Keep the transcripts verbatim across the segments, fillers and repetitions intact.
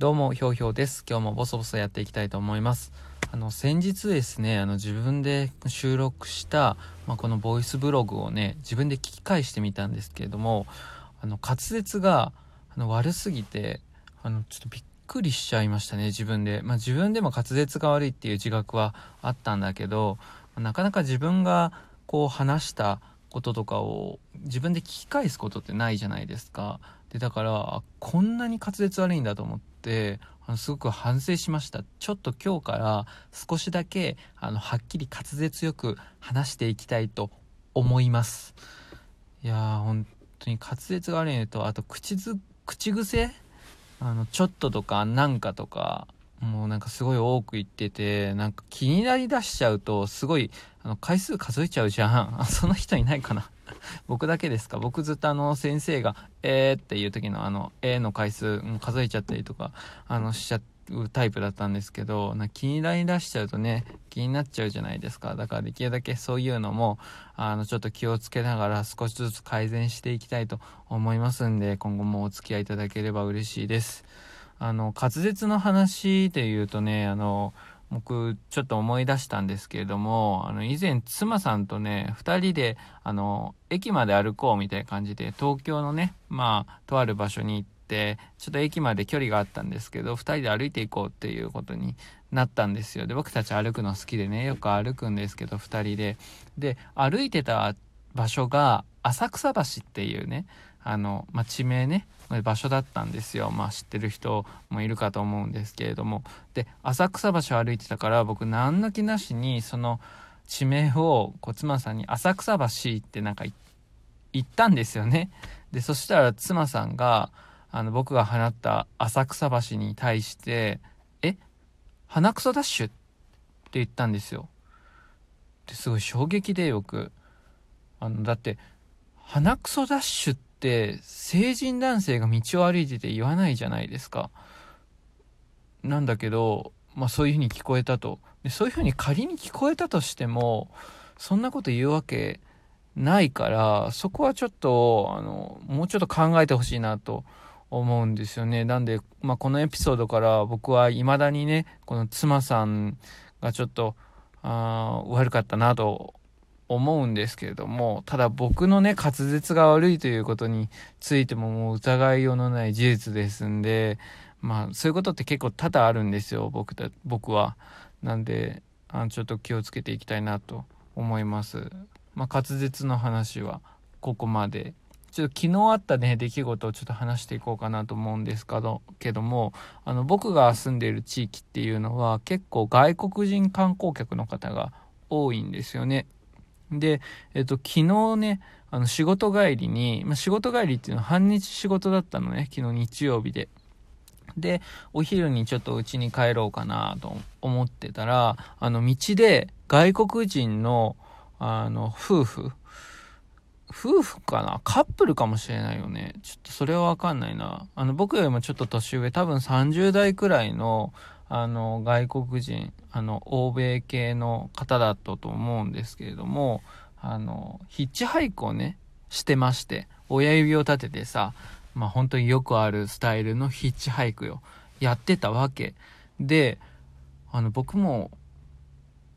どうもひょうひょうです。今日もボソボソやっていきたいと思います。あの先日ですね、あの自分で収録した、まあ、このボイスブログをね自分で聞き返してみたんですけれども、あの滑舌があの悪すぎてあのちょっとびっくりしちゃいましたね、自分で。まあ、自分でも滑舌が悪いっていう自覚はあったんだけど、なかなか自分がこう話したこととかを自分で聞き返すことってないじゃないですか。でだからこんなに滑舌悪いんだと思ってあのすごく反省しました。ちょっと今日から少しだけあのはっきり滑舌よく話していきたいと思います。いやー本当に滑舌が悪いのと、あと口ず口癖あのちょっととかなんかとかもうなんかすごい多く言ってて、なんか気になりだしちゃうとすごいあの回数数えちゃうじゃん。あ、そんな人いないかな僕だけですか。僕ずっとあの先生がえーっていう時のあのえーの回数数えちゃったりとかあのしちゃうタイプだったんですけど、なんか気になりだしちゃうとね気になっちゃうじゃないですか。だからできるだけそういうのもあのちょっと気をつけながら少しずつ改善していきたいと思いますんで、今後もお付き合いいただければ嬉しいです。あの滑舌の話でいうとね、あの僕ちょっと思い出したんですけれども、あの以前妻さんとねふたりであの駅まで歩こうみたいな感じで東京のね、まあとある場所に行って、ちょっと駅まで距離があったんですけどふたりで歩いていこうっていうことになったんですよ。で僕たち歩くの好きでねよく歩くんですけどふたりでで歩いてた場所が浅草橋っていうねあの、まあ、地名ね場所だったんですよ。まあ知ってる人もいるかと思うんですけれども、で浅草橋を歩いてたから僕何の気なしにその地名をこう妻さんに浅草橋ってなんか言ったんですよね。でそしたら妻さんがあの僕が放った浅草橋に対してえ鼻くそダッシュって言ったんですよ。ですごい衝撃でよくあのだって鼻くそダッシュってで成人男性が道を歩いてて言わないじゃないですか。なんだけど、まあ、そういうふうに聞こえたと。でそういうふうに仮に聞こえたとしてもそんなこと言うわけないから、そこはちょっとあのもうちょっと考えてほしいなと思うんですよね。なんで、まあ、このエピソードから僕はいまだにねこの妻さんがちょっとあ悪かったなと思うんですけれども、ただ僕のね滑舌が悪いということについてももう疑いようのない事実ですんで、まあそういうことって結構多々あるんですよ僕だ僕は。なんであのちょっと気をつけていきたいなと思います。まあ、滑舌の話はここまで。ちょっと昨日あったね出来事をちょっと話していこうかなと思うんですけど、けどもあの僕が住んでいる地域っていうのは結構外国人観光客の方が多いんですよね。で、えっと、昨日ね、あの仕事帰りに、まあ、仕事帰りっていうのは半日仕事だったのね、昨日日曜日で。で、お昼にちょっと家に帰ろうかなと思ってたら、あの道で外国人の、あの夫婦、夫婦かな？カップルかもしれないよね。ちょっとそれはわかんないな。あの僕よりもちょっと年上、多分さんじゅうだいくらいの、あの外国人あの欧米系の方だったと思うんですけれども、あのヒッチハイクをねしてまして、親指を立ててさ、まあ本当によくあるスタイルのヒッチハイクよやってたわけで、あの僕も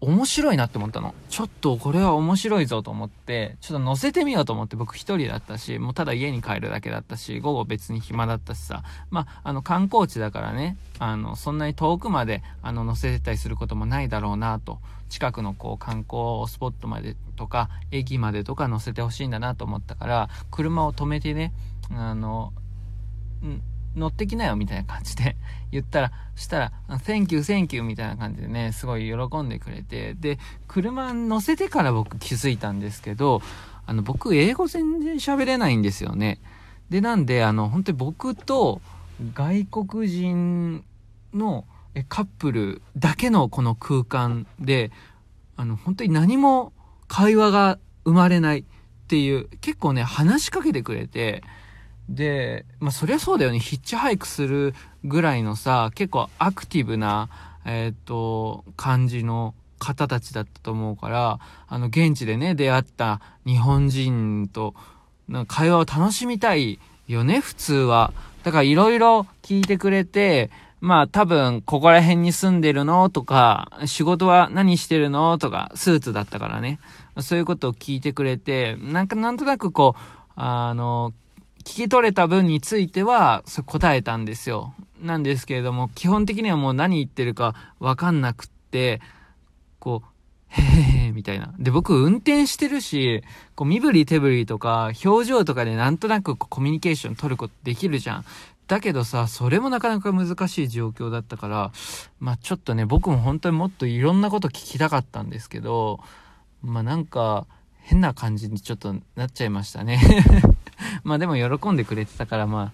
面白いなって思ったの。ちょっとこれは面白いぞと思ってちょっと乗せてみようと思って、僕一人だったしもうただ家に帰るだけだったし午後別に暇だったしさ、まあ、あの観光地だからねあのそんなに遠くまであの乗せたりすることもないだろうなと、近くのこう観光スポットまでとか駅までとか乗せてほしいんだなと思ったから、車を止めてねあのん乗ってきなよみたいな感じで言ったらしたら Thank you Thank you みたいな感じでねすごい喜んでくれて、で車乗せてから僕気づいたんですけど、あの僕英語全然喋れないんですよね。でなんであの本当に僕と外国人のカップルだけのこの空間であの本当に何も会話が生まれないっていう、結構ね話しかけてくれて、で、まあ、そりゃそうだよね。ヒッチハイクするぐらいのさ、結構アクティブな、えっと、感じの方たちだったと思うから、あの、現地でね、出会った日本人と、なんか会話を楽しみたいよね、普通は。だからいろいろ聞いてくれて、まあ多分ここら辺に住んでるのとか、仕事は何してるのとか、スーツだったからね、そういうことを聞いてくれて、なんかなんとなくこうあの聞き取れた分についてはそ答えたんですよ。なんですけれども、基本的にはもう何言ってるか分かんなくって、こうへへへみたいな。で、僕運転してるし、こう身振り手振りとか表情とかでなんとなくコミュニケーション取ることできるじゃん。だけどさ、それもなかなか難しい状況だったから、まあちょっとね、僕も本当にもっといろんなこと聞きたかったんですけど、まあなんか変な感じにちょっとなっちゃいましたね。まあでも喜んでくれてたからまあ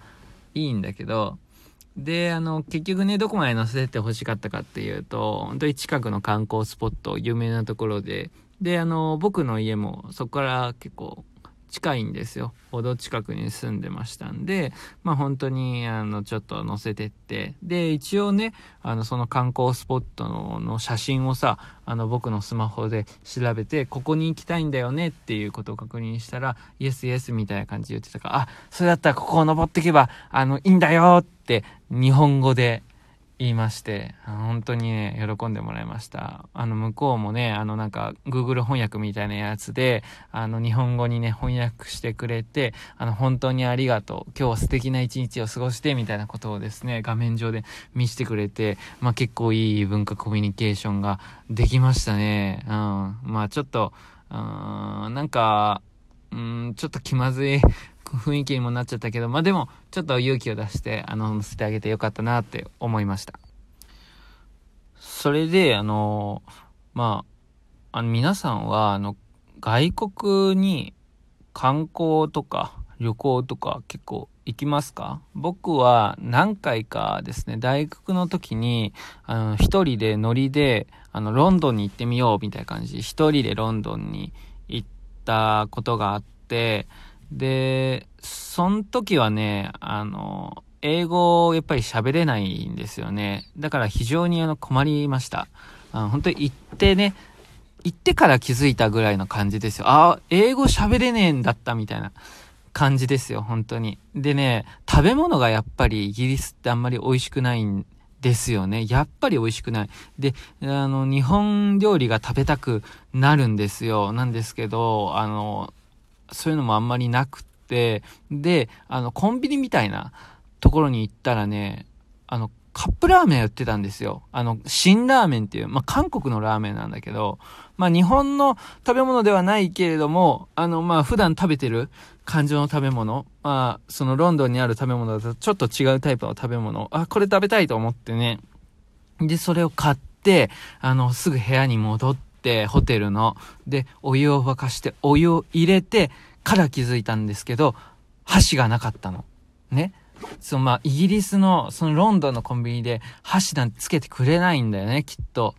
いいんだけど、で、あの結局ね、どこまで乗せてほしかったかっていうと、本当に近くの観光スポット、有名なところで、で、あの僕の家もそこから結構近いんですよ。ほど近くに住んでましたんで、まあ本当にあのちょっと乗せてって、で一応ね、あのその観光スポット の, の写真をさ、あの僕のスマホで調べて、ここに行きたいんだよねっていうことを確認したら、イエスイエスみたいな感じで言ってたから、あ、それだったらここを登っていけばあのいいんだよって日本語で言いまして、本当にね、喜んでもらいました。あの向こうもね、あのなんか Google 翻訳みたいなやつで、あの日本語にね翻訳してくれて、あの本当にありがとう、今日は素敵な一日を過ごしてみたいなことをですね、画面上で見せてくれて、まあ結構いい文化コミュニケーションができましたね。うん、まあちょっとうーんなんかうーんちょっと気まずい雰囲気にもなっちゃったけど、まあでもちょっと勇気を出してあの乗せてあげてよかったなって思いました。それであのまあ、あの皆さんはあの外国に観光とか旅行とか結構行きますか？僕は何回かですね、大学の時にあの一人でノリであのロンドンに行ってみようみたいな感じで一人でロンドンに行ったことがあって、でその時はね、あの英語をやっぱり喋れないんですよね。だから非常にあの困りました。あの本当に行ってね、行ってから気づいたぐらいの感じですよ。あ、英語喋れねえんだったみたいな感じですよ、本当に。でね、食べ物がやっぱりイギリスってあんまり美味しくないんですよね。やっぱり美味しくない。で、あの日本料理が食べたくなるんですよ。なんですけど、あのそういうのもあんまりなくて、で、あのコンビニみたいなところに行ったらね、あのカップラーメン売ってたんですよ。あの辛ラーメンっていう、まあ韓国のラーメンなんだけど、まあ日本の食べ物ではないけれども、あのまあ普段食べてる感じの食べ物、まあそのロンドンにある食べ物だとちょっと違うタイプの食べ物、あ、これ食べたいと思ってね、でそれを買って、あのすぐ部屋に戻って、でホテルのでお湯を沸かしてお湯を入れてから気づいたんですけど、箸がなかったのね。そのまあイギリスのそのロンドンのコンビニで箸なんてつけてくれないんだよね、きっと。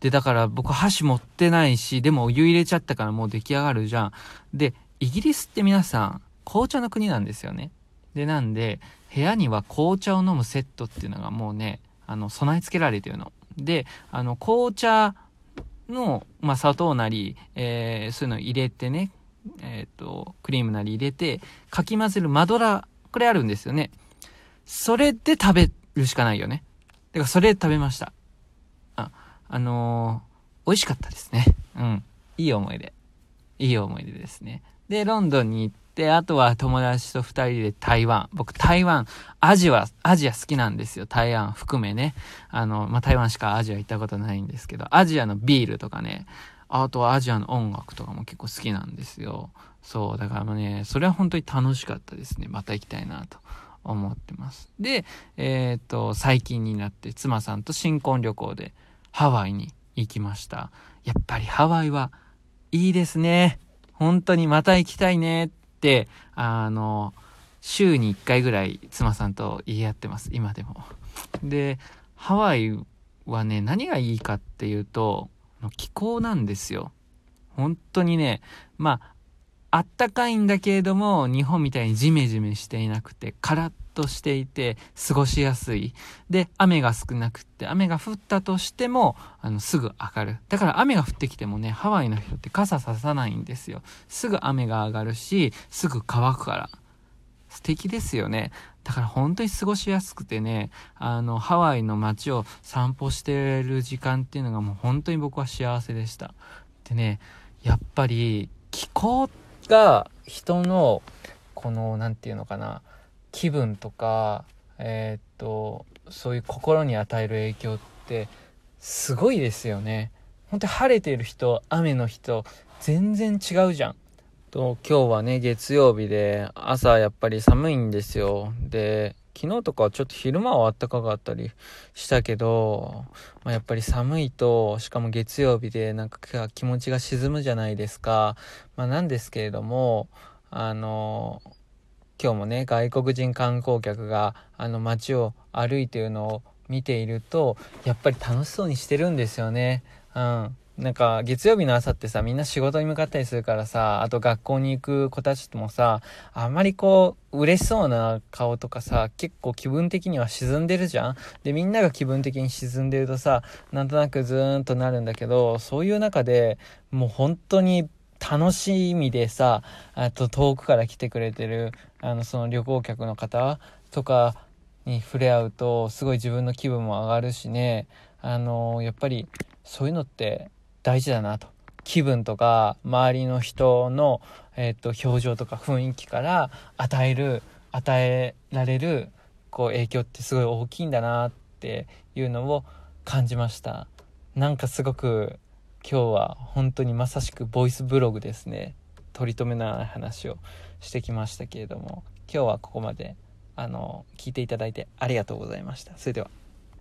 でだから僕箸持ってないし、でもお湯入れちゃったからもう出来上がるじゃん。でイギリスって皆さん紅茶の国なんですよね。でなんで部屋には紅茶を飲むセットっていうのがもうね、あの備え付けられてるので、あの紅茶の、まあ、砂糖なり、えー、そういうの入れてね、えっと、クリームなり入れて、かき混ぜるマドラー、これあるんですよね。それで食べるしかないよね。だからそれ食べました。あ、あのー、美味しかったですね。うん。いい思い出。いい思い出ですね。で、ロンドンに行って、あとは友達と二人で台湾。僕、台湾、アジア、アジア好きなんですよ。台湾含めね。あの、まあ、台湾しかアジア行ったことないんですけど、アジアのビールとかね、あとはアジアの音楽とかも結構好きなんですよ。そう、だからもうね、それは本当に楽しかったですね。また行きたいなと思ってます。で、えーっと、最近になって妻さんと新婚旅行でハワイに行きました。やっぱりハワイはいいですね。本当にまた行きたいねって、あの、週にいっかいぐらい妻さんと言い合ってます、今でも。で、ハワイはね、何がいいかっていうと、気候なんですよ。本当にね、まあ、あったかいんだけれども、日本みたいにジメジメしていなくて、カラッとしていて、過ごしやすい。で、雨が少なくて、雨が降ったとしても、あの、すぐ上がる。だから雨が降ってきてもね、ハワイの人って傘ささないんですよ。すぐ雨が上がるし、すぐ乾くから。素敵ですよね。だから本当に過ごしやすくてね、あのハワイの街を散歩してる時間っていうのがもう本当に僕は幸せでした。でね、やっぱり気候が人のこのなんていうのかな、気分とかえー、っとそういう心に与える影響ってすごいですよね。本当に晴れてる人、雨の人全然違うじゃん。と今日はね月曜日で朝やっぱり寒いんですよ。で昨日とかはちょっと昼間は暖かかったりしたけど、まあ、やっぱり寒いと、しかも月曜日でなんか気持ちが沈むじゃないですか。まあ、なんですけれども、あの今日もね外国人観光客があの街を歩いているのを見ているとやっぱり楽しそうにしてるんですよね。うん。なんか月曜日の朝ってさ、みんな仕事に向かったりするからさ、あと学校に行く子たちもさ、あんまりこう嬉しそうな顔とかさ、結構気分的には沈んでるじゃん。でみんなが気分的に沈んでるとさ、なんとなくずーんとなるんだけど、そういう中でもう本当に楽しみでさ、あと遠くから来てくれてるあのその旅行客の方とかに触れ合うとすごい自分の気分も上がるしね、あのやっぱりそういうのって大事だなと。気分とか周りの人の、えー、と表情とか雰囲気から与える与えられるこう影響ってすごい大きいんだなっていうのを感じました。なんかすごく今日は本当にまさしくボイスブログですね。取り留めのない話をしてきましたけれども、今日はここまであの聞いていただいてありがとうございました。それでは。